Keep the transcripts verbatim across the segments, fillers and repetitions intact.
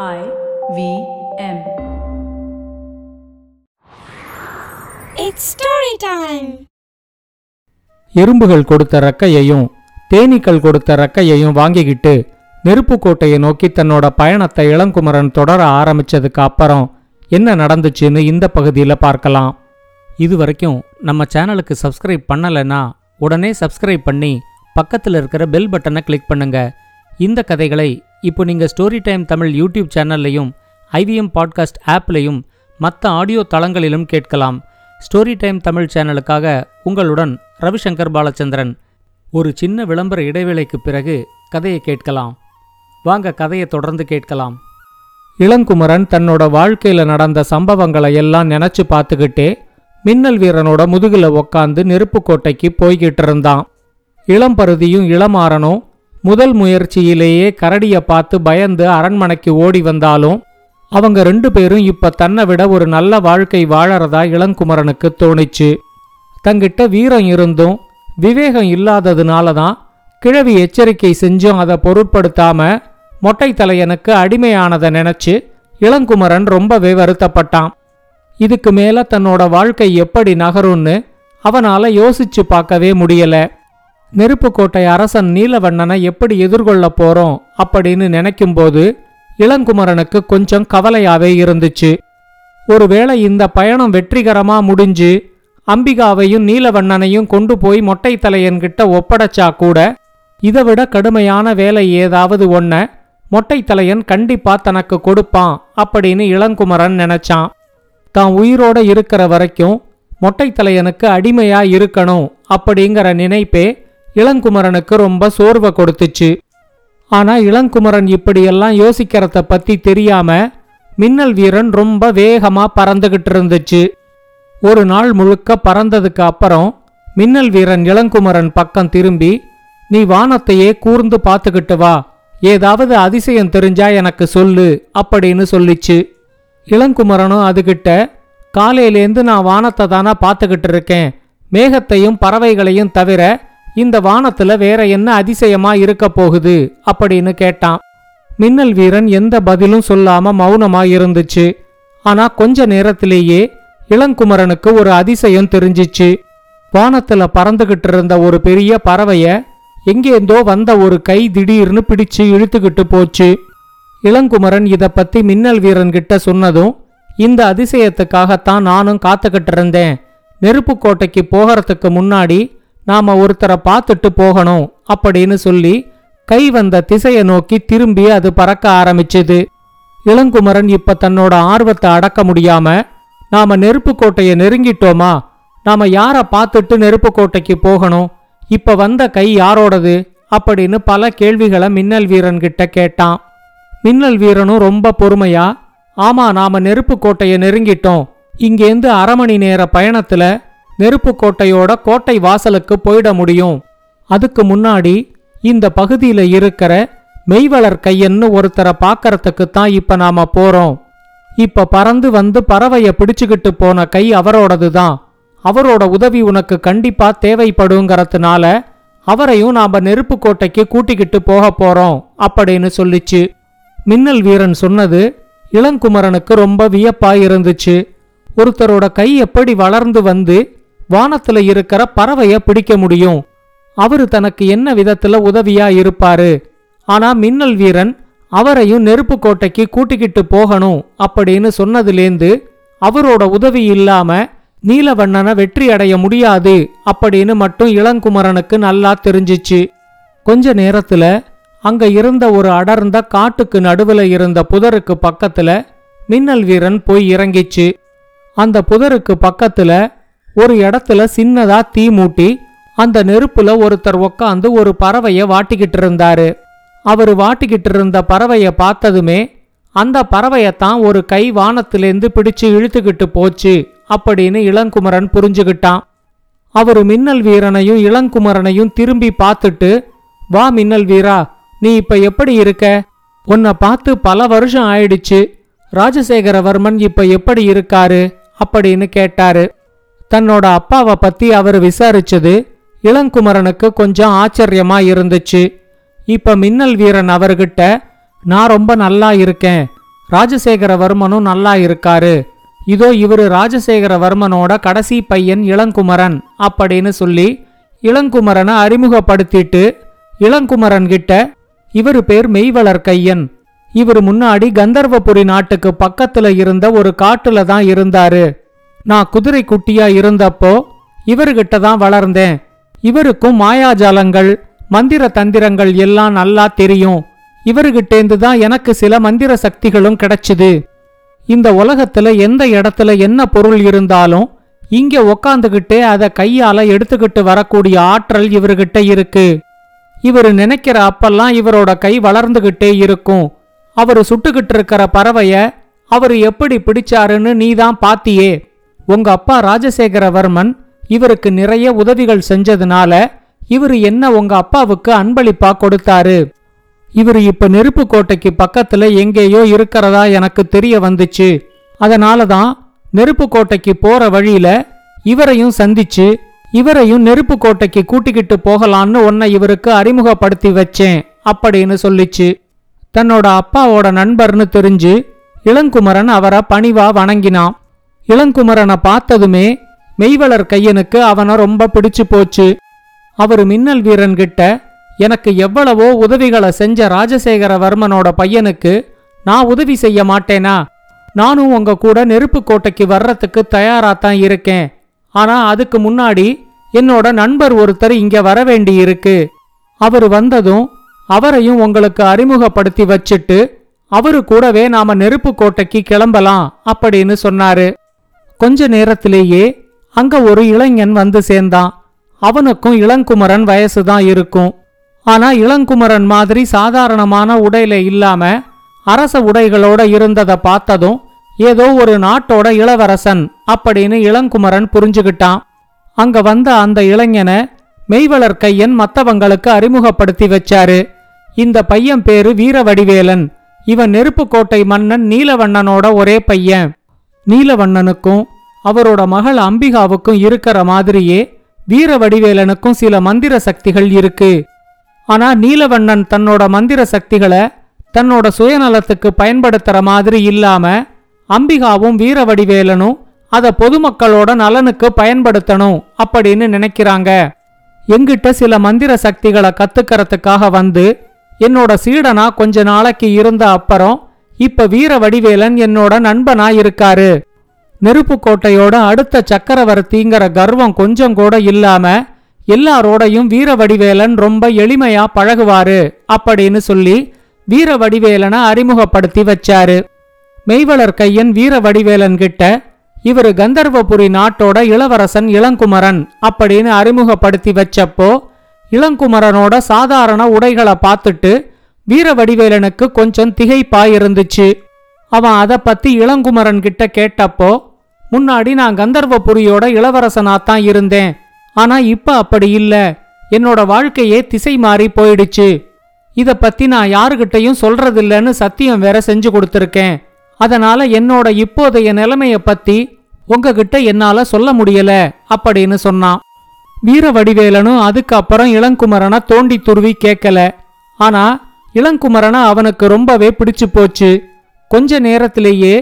I V M. It's story time. எறும்புகள் கொடுத்த ரக்கையையும் தேனீக்கள் கொடுத்த ரக்கையையும் வாங்கிக்கிட்டு நெருப்புக்கோட்டையை நோக்கி தன்னோட பயணத்தை இளங்குமரன் தொடர ஆரம்பித்ததுக்கு அப்புறம் என்ன நடந்துச்சுன்னு இந்த பகுதியில் பார்க்கலாம். இது வரைக்கும் நம்ம சேனலுக்கு சப்ஸ்கிரைப் பண்ணலைன்னா உடனே சப்ஸ்கிரைப் பண்ணி பக்கத்தில் இருக்கிற பெல் பட்டனை கிளிக் பண்ணுங்கள். இந்த கதைகளை இப்போ நீங்கள் ஸ்டோரி டைம் தமிழ் யூடியூப் சேனல்லையும் ஐவிஎம் பாட்காஸ்ட் ஆப்லையும் மற்ற ஆடியோ தளங்களிலும் கேட்கலாம். ஸ்டோரி டைம் தமிழ் சேனலுக்காக உங்களுடன் ரவிசங்கர் பாலச்சந்திரன். ஒரு சின்ன விளம்பர இடைவேளைக்கு பிறகு கதையை கேட்கலாம். வாங்க, கதையை தொடர்ந்து கேட்கலாம். இளங்குமரன் தன்னோட வாழ்க்கையில் நடந்த சம்பவங்களை எல்லாம் நினச்சி பார்த்துக்கிட்டே மின்னல் வீரனோட முதுகில் உக்காந்து நெருப்புக்கோட்டைக்கு போய்கிட்டு இருந்தான். இளம்பருதியும் இளமாறனும் முதல் முயற்சியிலேயே கரடியை பார்த்து பயந்து அரண்மனைக்கு ஓடி வந்தாலும் அவங்க ரெண்டு பேரும் இப்போ தன்னை விட ஒரு நல்ல வாழ்க்கை வாழறதா இளங்குமரனுக்கு தோணிச்சு. தங்கிட்ட வீரம் இருந்தும் விவேகம் இல்லாததுனால தான் கிழவி எச்சரிக்கை செஞ்சும் அதை பொருட்படுத்தாம மொட்டை தலையனுக்கு அடிமையானதை நினைச்சு இளங்குமரன் ரொம்பவே வருத்தப்பட்டான். இதுக்கு மேல தன்னோட வாழ்க்கை எப்படி நகரும்னு அவனால யோசிச்சு பார்க்கவே முடியல. நெருப்புக்கோட்டை அரசன் நீலவண்ணனை எப்படி எதிர்கொள்ள போறோம் அப்படின்னு நினைக்கும்போது இளங்குமரனுக்கு கொஞ்சம் கவலையாவே இருந்துச்சு. ஒருவேளை இந்த பயணம் வெற்றிகரமா முடிஞ்சு அம்பிகாவையும் நீலவண்ணனையும் கொண்டு போய் மொட்டை தலையன்கிட்ட ஒப்படைச்சா கூட இதை விட கடுமையான வேலை ஏதாவது ஒன்ன மொட்டை தலையன் கண்டிப்பா தனக்கு கொடுப்பான் அப்படின்னு இளங்குமரன் நினைச்சான். தான் உயிரோட இருக்கிற வரைக்கும் மொட்டை தலையனுக்கு அடிமையா இருக்கணும் அப்படிங்கிற நினைப்பே இளங்குமரனுக்கு ரொம்ப சோர்வை கொடுத்துச்சு. ஆனா இளங்குமரன் இப்படியெல்லாம் யோசிக்கிறத பத்தி தெரியாம மின்னல் வீரன் ரொம்ப வேகமா பறந்துகிட்டு இருந்துச்சு. ஒரு நாள் முழுக்க பறந்ததுக்கு அப்புறம் மின்னல் வீரன் இளங்குமரன் பக்கம் திரும்பி, நீ வானத்தையே கூர்ந்து பார்த்துக்கிட்டு வா, ஏதாவது அதிசயம் தெரிஞ்சா எனக்கு சொல்லு அப்படின்னு சொல்லிச்சு. இளங்குமரனும் அதுகிட்ட, காலையிலேந்து நான் வானத்தை தானா பார்த்துக்கிட்டு இருக்கேன், மேகத்தையும் பறவைகளையும் தவிர இந்த வானத்துல வேற என்ன அதிசயமா இருக்க போகுது அப்படின்னு கேட்டான். மின்னல் வீரன் எந்த பதிலும் சொல்லாம மௌனமா இருந்துச்சு. ஆனா கொஞ்ச நேரத்திலேயே இளங்குமரனுக்கு ஒரு அதிசயம் தெரிஞ்சிச்சு. வானத்துல பறந்துகிட்டு இருந்த ஒரு பெரிய பறவைய எங்கேந்தோ வந்த ஒரு கை திடீர்னு பிடிச்சு இழுத்துக்கிட்டு போச்சு. இளங்குமரன் இதை பத்தி மின்னல் வீரன் கிட்ட சொன்னதும், இந்த அதிசயத்துக்காகத்தான் நானும் காத்துக்கிட்டு இருந்தேன், நெருப்புக்கோட்டைக்கு போகிறதுக்கு முன்னாடி நாம ஒருத்தரை பார்த்துட்டு போகணும் அப்படின்னு சொல்லி கை வந்த திசையை நோக்கி திரும்பி அது பறக்க ஆரம்பிச்சுது. இளங்குமரன் இப்ப தன்னோட ஆர்வத்தை அடக்க முடியாம, நாம நெருப்புக்கோட்டையை நெருங்கிட்டோமா, நாம யார பார்த்துட்டு நெருப்புக்கோட்டைக்கு போகணும், இப்ப வந்த கை யாரோடது அப்படின்னு பல கேள்விகளை மின்னல் வீரன்கிட்ட கேட்டான். மின்னல் வீரனும் ரொம்ப பொறுமையா, ஆமா நாம நெருப்புக்கோட்டையை நெருங்கிட்டோம், இங்கேந்து அரை மணி நேர பயணத்துல நெருப்புக்கோட்டையோட கோட்டை வாசலுக்கு போயிட முடியும், அதுக்கு முன்னாடி இந்த பகுதியில இருக்கிற மெய்வளர் கையன்னு ஒருத்தரை பார்க்கறதுக்குத்தான் இப்ப நாம போறோம், இப்ப பறந்து வந்து பறவைய பிடிச்சுக்கிட்டு போன கை அவரோடதுதான், அவரோட உதவி உனக்கு கண்டிப்பா தேவைப்படுங்கிறதுனால அவரையும் நாம நெருப்புக்கோட்டைக்கு கூட்டிக்கிட்டு போக போறோம் அப்படின்னு சொல்லிச்சு. மின்னல் வீரன் சொன்னது இளங்குமரனுக்கு ரொம்ப வியப்பாய் இருந்துச்சு. ஒருத்தரோட கை எப்படி வளர்ந்து வந்து வானத்துல இருக்கிற பறவைய பிடிக்க முடியும், அவரு தனக்கு என்ன விதத்துல உதவியா இருப்பாரு, ஆனா மின்னல் வீரன் அவரையும் நெருப்புக்கோட்டைக்கு கூட்டிக்கிட்டு போகணும் அப்படின்னு சொன்னதுலேந்து அவரோட உதவி இல்லாம நீலவண்ணனை வெற்றி அடைய முடியாது அப்படின்னு மட்டும் இளங்குமரனுக்கு நல்லா தெரிஞ்சிச்சு. கொஞ்ச நேரத்துல அங்க இருந்த ஒரு அடர்ந்த காட்டுக்கு நடுவில் இருந்த புதருக்கு பக்கத்துல மின்னல் வீரன் போய் இறங்கிச்சு. அந்த புதருக்கு பக்கத்துல ஒரு இடத்துல சின்னதா தீ மூட்டி அந்த நெருப்புல ஒருத்தர் உக்காந்து ஒரு பறவைய வாட்டிக்கிட்டு இருந்தாரு. அவரு வாட்டிக்கிட்டு இருந்த பறவைய பார்த்ததுமே அந்த பறவையத்தான் ஒரு கை வானத்திலேந்து பிடிச்சு இழுத்துக்கிட்டு போச்சு அப்படின்னு இளங்குமரன் புரிஞ்சுக்கிட்டான். அவரு மின்னல் வீரனையும் இளங்குமரனையும் திரும்பி பார்த்துட்டு, வா மின்னல் வீரா, நீ இப்ப எப்படி இருக்க, உன்னை பார்த்து பல வருஷம் ஆயிடுச்சு, ராஜசேகரவர்மன் இப்ப எப்படி இருக்காரு அப்படின்னு கேட்டாரு. தன்னோட அப்பாவை பத்தி அவர் விசாரிச்சது இளங்குமரனுக்கு கொஞ்சம் ஆச்சரியமா இருந்துச்சு. இப்ப மின்னல் வீரன் அவர்கிட்ட, நான் ரொம்ப நல்லா இருக்கேன், ராஜசேகரவர்மனும் நல்லா இருக்காரு, இதோ இவரு ராஜசேகரவர்மனோட கடைசி பையன் இளங்குமரன் அப்படின்னு சொல்லி இளங்குமரனை அறிமுகப்படுத்திட்டு இளங்குமரன் கிட்ட இவரு பேர் மெய்வளர்க்கையன், இவர் முன்னாடி கந்தர்வபுரி நாட்டுக்கு பக்கத்துல இருந்த ஒரு காட்டுல தான் இருந்தாரு. நான் குதிரை குட்டியா இருந்தப்போ இவர்கிட்ட தான் வளர்ந்தேன். இவருக்கும் மாயாஜாலங்கள் மந்திர தந்திரங்கள் எல்லாம் நல்லா தெரியும். இவர்கிட்டேந்து தான் எனக்கு சில மந்திர சக்திகளும் கிடைச்சிது. இந்த உலகத்துல எந்த இடத்துல என்ன பொருள் இருந்தாலும் இங்க உக்காந்துகிட்டே அதை கையால எடுத்துக்கிட்டு வரக்கூடிய ஆற்றல் இவர்கிட்ட இருக்கு. இவர் நினைக்கிற அப்பெல்லாம் இவரோட கை வளர்ந்துகிட்டே இருக்கும். அவரு சுட்டுக்கிட்டு இருக்கிற பறவைய அவரு எப்படி பிடிச்சாருன்னு நீதான் பாத்தியே. உங்க அப்பா ராஜசேகரவர்மன் இவருக்கு நிறைய உதவிகள் செஞ்சதுனால இவரு என்ன உங்க அப்பாவுக்கு அன்பளிப்பா கொடுத்தாரு. இவரு இப்ப நெருப்பு கோட்டைக்கு பக்கத்துல எங்கேயோ இருக்கிறதா எனக்கு தெரிய வந்துச்சு. அதனாலதான் நெருப்பு கோட்டைக்கு போற வழியில இவரையும் சந்திச்சு இவரையும் நெருப்பு கோட்டைக்கு கூட்டிக்கிட்டு போகலான்னு உன்னை இவருக்கு அறிமுகப்படுத்தி வச்சேன் அப்படின்னு சொல்லிச்சு. தன்னோட அப்பாவோட நண்பர்னு தெரிஞ்சு இளங்குமரன் அவரை பணிவா வணங்கினான். இளங்குமரனை பார்த்ததுமே மெய்வளர் கையனுக்கு அவனை ரொம்ப பிடிச்சு போச்சு. அவரு மின்னல் வீரன்கிட்ட எனக்கு எவ்வளவோ உதவிகளை செஞ்ச ராஜசேகரவர்மனோட பையனுக்கு நான் உதவி செய்ய மாட்டேனா? நானும் உங்க கூட நெருப்பு கோட்டைக்கு வர்றதுக்கு தயாராத்தான் இருக்கேன். ஆனா அதுக்கு முன்னாடி என்னோட நண்பர் ஒருத்தர் இங்க வரவேண்டியிருக்கு. அவரு வந்ததும் அவரையும் உங்களுக்கு அறிமுகப்படுத்தி வச்சிட்டு அவரு கூடவே நாம நெருப்பு கோட்டைக்கு கிளம்பலாம் அப்படின்னு சொன்னாரு. கொஞ்ச நேரத்திலேயே அங்க ஒரு இளைஞன் வந்து சேர்ந்தான். அவனுக்கும் இளங்குமரன் வயசுதான் இருக்கும். ஆனா இளங்குமரன் மாதிரி சாதாரணமான உடையில இல்லாம அரச உடைகளோட இருந்ததை பார்த்ததும் ஏதோ ஒரு நாட்டோட இளவரசன் அப்படின்னு இளங்குமரன் புரிஞ்சுகிட்டான். அங்க வந்த அந்த இளைஞனை மெய்வளர் கையன் மத்தவங்களுக்கு அறிமுகப்படுத்தி வச்சாரு. இந்த பையன் பேரு வீரவடிவேலன், இவன் நெருப்புக்கோட்டை மன்னன் நீலவண்ணனோட ஒரே பையன். நீலவண்ணனுக்கும் அவரோட மகள் அம்பிகாவுக்கும் இருக்கிற மாதிரியே வீரவடிவேலனுக்கும் சில மந்திர சக்திகள் இருக்கு. ஆனா நீலவண்ணன் தன்னோட மந்திர சக்திகளை தன்னோட சுயநலத்துக்கு பயன்படுத்துற மாதிரி இல்லாம அம்பிகாவும் வீரவடிவேலனும் அதை பொதுமக்களோட நலனுக்கு பயன்படுத்தணும் அப்படின்னு நினைக்கிறாங்க. எங்கிட்ட சில மந்திர சக்திகளை கத்துக்கிறதுக்காக வந்து என்னோட சீடனா கொஞ்ச நாளைக்கு இருந்த அப்புறம் இப்ப வீரவடிவேலன் என்னோட நண்பனா இருக்காரு. நெருப்புக்கோட்டையோட அடுத்த சக்கரவர்த்திங்கிற கர்வம் கொஞ்சம் கூட இல்லாம எல்லாரோடையும் வீரவடிவேலன் ரொம்ப எளிமையா பழகுவாரு அப்படின்னு சொல்லி வீரவடிவேலனை அறிமுகப்படுத்தி வச்சாரு. மெய்வளர் கையன் வீரவடிவேலன் கிட்ட இவரு கந்தர்வபுரி நாட்டோட இளவரசன் இளங்குமரன் அப்படின்னு அறிமுகப்படுத்தி வச்சப்போ இளங்குமரனோட சாதாரண உடைகளை பார்த்துட்டு வீரவடிவேலனுக்கு கொஞ்சம் திகைப்பாயிருந்துச்சு. அவன் அதை பத்தி இளங்குமரன் கிட்ட கேட்டப்போ, முன்னாடி நான் கந்தர்வபுரியோட இளவரசனாத்தான் இருந்தேன், ஆனா இப்ப அப்படி இல்ல, என்னோட வாழ்க்கையே திசை மாறி போயிடுச்சு. இத பத்தி நான் யாருகிட்டையும் சொல்றதில்லன்னு சத்தியம் வேற செஞ்சு கொடுத்துருக்கேன். அதனால என்னோட இப்போதைய நிலைமைய பத்தி உங்ககிட்ட என்னால சொல்ல முடியல அப்படின்னு சொன்னான். வீரவடிவேலனும் அதுக்கப்புறம் இளங்குமரனை தோண்டி துருவி கேட்கல. ஆனா இளங்குமரனை அவனுக்கு ரொம்பவே பிடிச்சு போச்சு. கொஞ்ச நேரத்திலேயே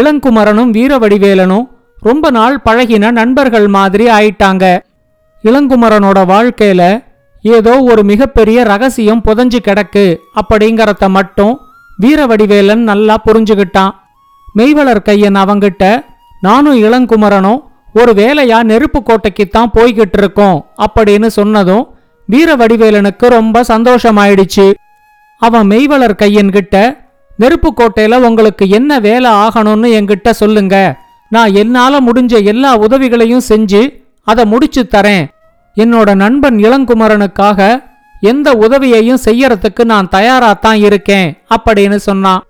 இளங்குமரனும் வீரவடிவேலனும் ரொம்ப நாள் பழகின நண்பர்கள் மாதிரி ஆயிட்டாங்க. இளங்குமரனோட வாழ்க்கையில ஏதோ ஒரு மிகப்பெரிய ரகசியம் புதஞ்சு கிடக்கு அப்படிங்கறத மட்டும் வீரவடிவேலன் நல்லா புரிஞ்சுகிட்டான். மெய்வளர் கையன் அவங்கிட்ட நானும் இளங்குமரனும் ஒரு வேலையா நெருப்பு கோட்டைக்குத்தான் போய்கிட்டு இருக்கோம் அப்படின்னு சொன்னதும் வீரவடிவேலனுக்கு ரொம்ப சந்தோஷமாயிடுச்சு. அவன் மெய்வளர் கையன்கிட்ட நெருப்பு கோட்டையில உங்களுக்கு என்ன வேலை ஆகணும்னு என்கிட்ட சொல்லுங்க, நான் என்னால முடிஞ்ச எல்லா உதவிகளையும் செஞ்சு அதை முடிச்சு தரேன். என்னோட நண்பன் இளங்குமரனுக்காக எந்த உதவியையும் செய்யறதுக்கு நான் தயாராத்தான் இருக்கேன் அப்படின்னு சொன்னான்.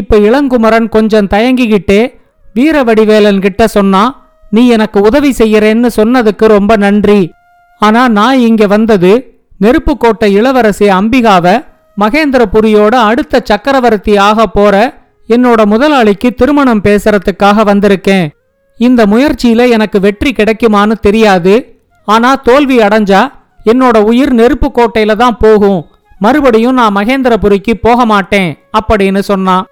இப்ப இளங்குமரன் கொஞ்சம் தயங்கிக்கிட்டே வீரவடிவேலன் கிட்ட சொன்னான், நீ எனக்கு உதவி செய்யறேன்னு சொன்னதுக்கு ரொம்ப நன்றி. ஆனா நான் இங்க வந்தது நெருப்புக்கோட்டை இளவரசி அம்பிகாவை மகேந்திரபுரியோட அடுத்த சக்கரவர்த்தி ஆக போற என்னோட முதலாளிக்கு திருமணம் பேசுறதுக்காக வந்திருக்கேன். இந்த முயற்சியில எனக்கு வெற்றி கிடைக்குமான்னு தெரியாது, ஆனா தோல்வி அடைஞ்சா என்னோட உயிர் நெருப்பு கோட்டையில தான் போகும், மறுபடியும் நான் மகேந்திரபுரிக்கு போக மாட்டேன் அப்படின்னு சொன்னான்.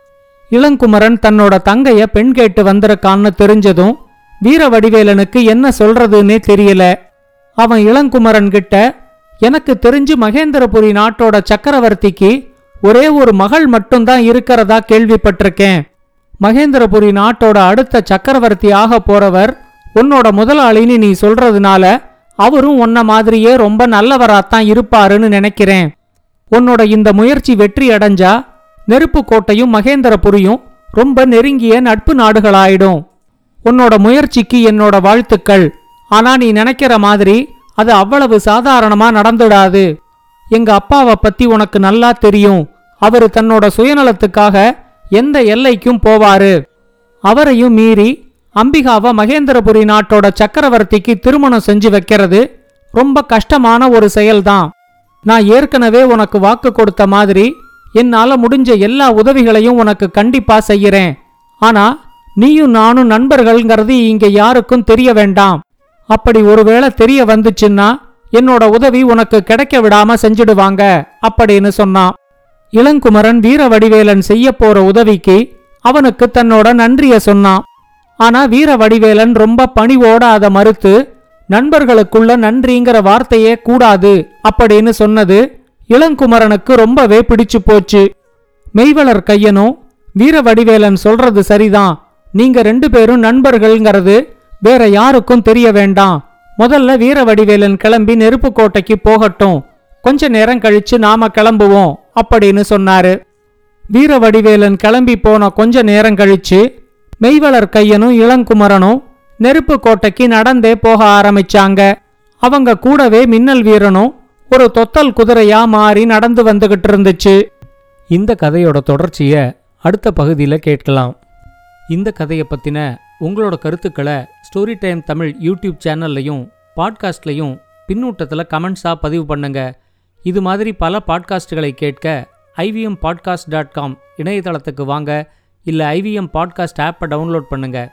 இளங்குமரன் தன்னோட தங்கைய பெண் கேட்டு வந்திருக்கான்னு தெரிஞ்சதும் வீர வடிவேலனுக்கு என்ன சொல்றதுன்னே தெரியல. அவன் இளங்குமரன் கிட்ட, எனக்கு தெரிஞ்சு மகேந்திரபுரி நாட்டோட சக்கரவர்த்திக்கு ஒரே ஒரு மகள் மட்டும்தான் இருக்கிறதா கேள்விப்பட்டிருக்கேன். மகேந்திரபுரி நாட்டோட அடுத்த சக்கரவர்த்தி ஆக போறவர் உன்னோட முதலாளின்னு நீ சொல்றதுனால அவரும் உன்ன மாதிரியே ரொம்ப நல்லவராத்தான் இருப்பாருன்னு நினைக்கிறேன். உன்னோட இந்த முயற்சி வெற்றி அடைஞ்சா நெருப்பு கோட்டையும் மகேந்திரபுரியும் ரொம்ப நெருங்கிய நட்பு நாடுகளாயிடும். உன்னோட முயற்சிக்கு என்னோட வாழ்த்துக்கள். ஆனா நீ நினைக்கிற மாதிரி அது அவ்வளவு சாதாரணமா நடந்துடாது. எங்க அப்பாவை பத்தி உனக்கு நல்லா தெரியும். அவரு தன்னோட சுயநலத்துக்காக எந்த எல்லைக்கும் போவாரு. அவரையும் மீறி அம்பிகாவை மகேந்திரபுரி நாட்டோட சக்கரவர்த்திக்கு திருமணம் செஞ்சு வைக்கிறது ரொம்ப கஷ்டமான ஒரு செயல்தான். நான் ஏற்கனவே உனக்கு வாக்கு கொடுத்த மாதிரி என்னால முடிஞ்ச எல்லா உதவிகளையும் உனக்கு கண்டிப்பா செய்யறேன். ஆனா நீயும் நானும் நண்பர்கள்ங்கிறது இங்க யாருக்கும் தெரிய வேண்டாம். அப்படி ஒருவேளை தெரிய வந்துச்சுன்னா என்னோட உதவி உனக்கு கிடைக்க விடாம செஞ்சிடுவாங்க அப்படின்னு சொன்னான். இளங்குமரன் வீர வடிவேலன் செய்ய போற உதவிக்கு அவனுக்கு தன்னோட நன்றிய சொன்னான். ஆனா வீர வடிவேலன் ரொம்ப பணிவோட அதை மறுத்து, நண்பர்களுக்குள்ள நன்றிங்கிற வார்த்தையே கூடாது அப்படின்னு சொன்னது இளங்குமரனுக்கு ரொம்பவே பிடிச்சு போச்சு. மெய்வளர் கையனும், வீர வடிவேலன் சொல்றது சரிதான், நீங்க ரெண்டு பேரும் நண்பர்கள்ங்கிறது வேற யாருக்கும் தெரிய வேண்டாம். முதல்ல வீர வடிவேலன் கிளம்பி நெருப்பு கோட்டைக்கு போகட்டும், கொஞ்ச நேரம் கழிச்சு நாம கிளம்புவோம் அப்படின்னு சொன்னாரு. வீர வடிவேலன் கிளம்பி போன கொஞ்ச நேரம் கழிச்சு மெய்வளர் கையனும் இளங்குமரனும் நெருப்பு கோட்டைக்கு நடந்தே போக ஆரம்பிச்சாங்க. அவங்க கூடவே மின்னல் வீரனும் ஒரு தொத்தல் குதிரையா மாறி நடந்து வந்துகிட்டு இருந்துச்சு. இந்த கதையோட தொடர்ச்சியை அடுத்த பகுதியில் கேட்கலாம். இந்த கதையை பற்றின உங்களோட கருத்துக்களை ஸ்டோரி டைம் தமிழ் யூடியூப் சேனல்லையும் பாட்காஸ்ட்லையும் பின்னூட்டத்தில் கமெண்ட்ஸாக பதிவு பண்ணுங்க. இது மாதிரி பல பாட்காஸ்டுகளை கேட்க ஐவிஎம் பாட்காஸ்ட் டாட் காம் இணையதளத்துக்கு வாங்க, இல்லை ஐவிஎம் பாட்காஸ்ட் ஆப்பை டவுன்லோட் பண்ணுங்கள்.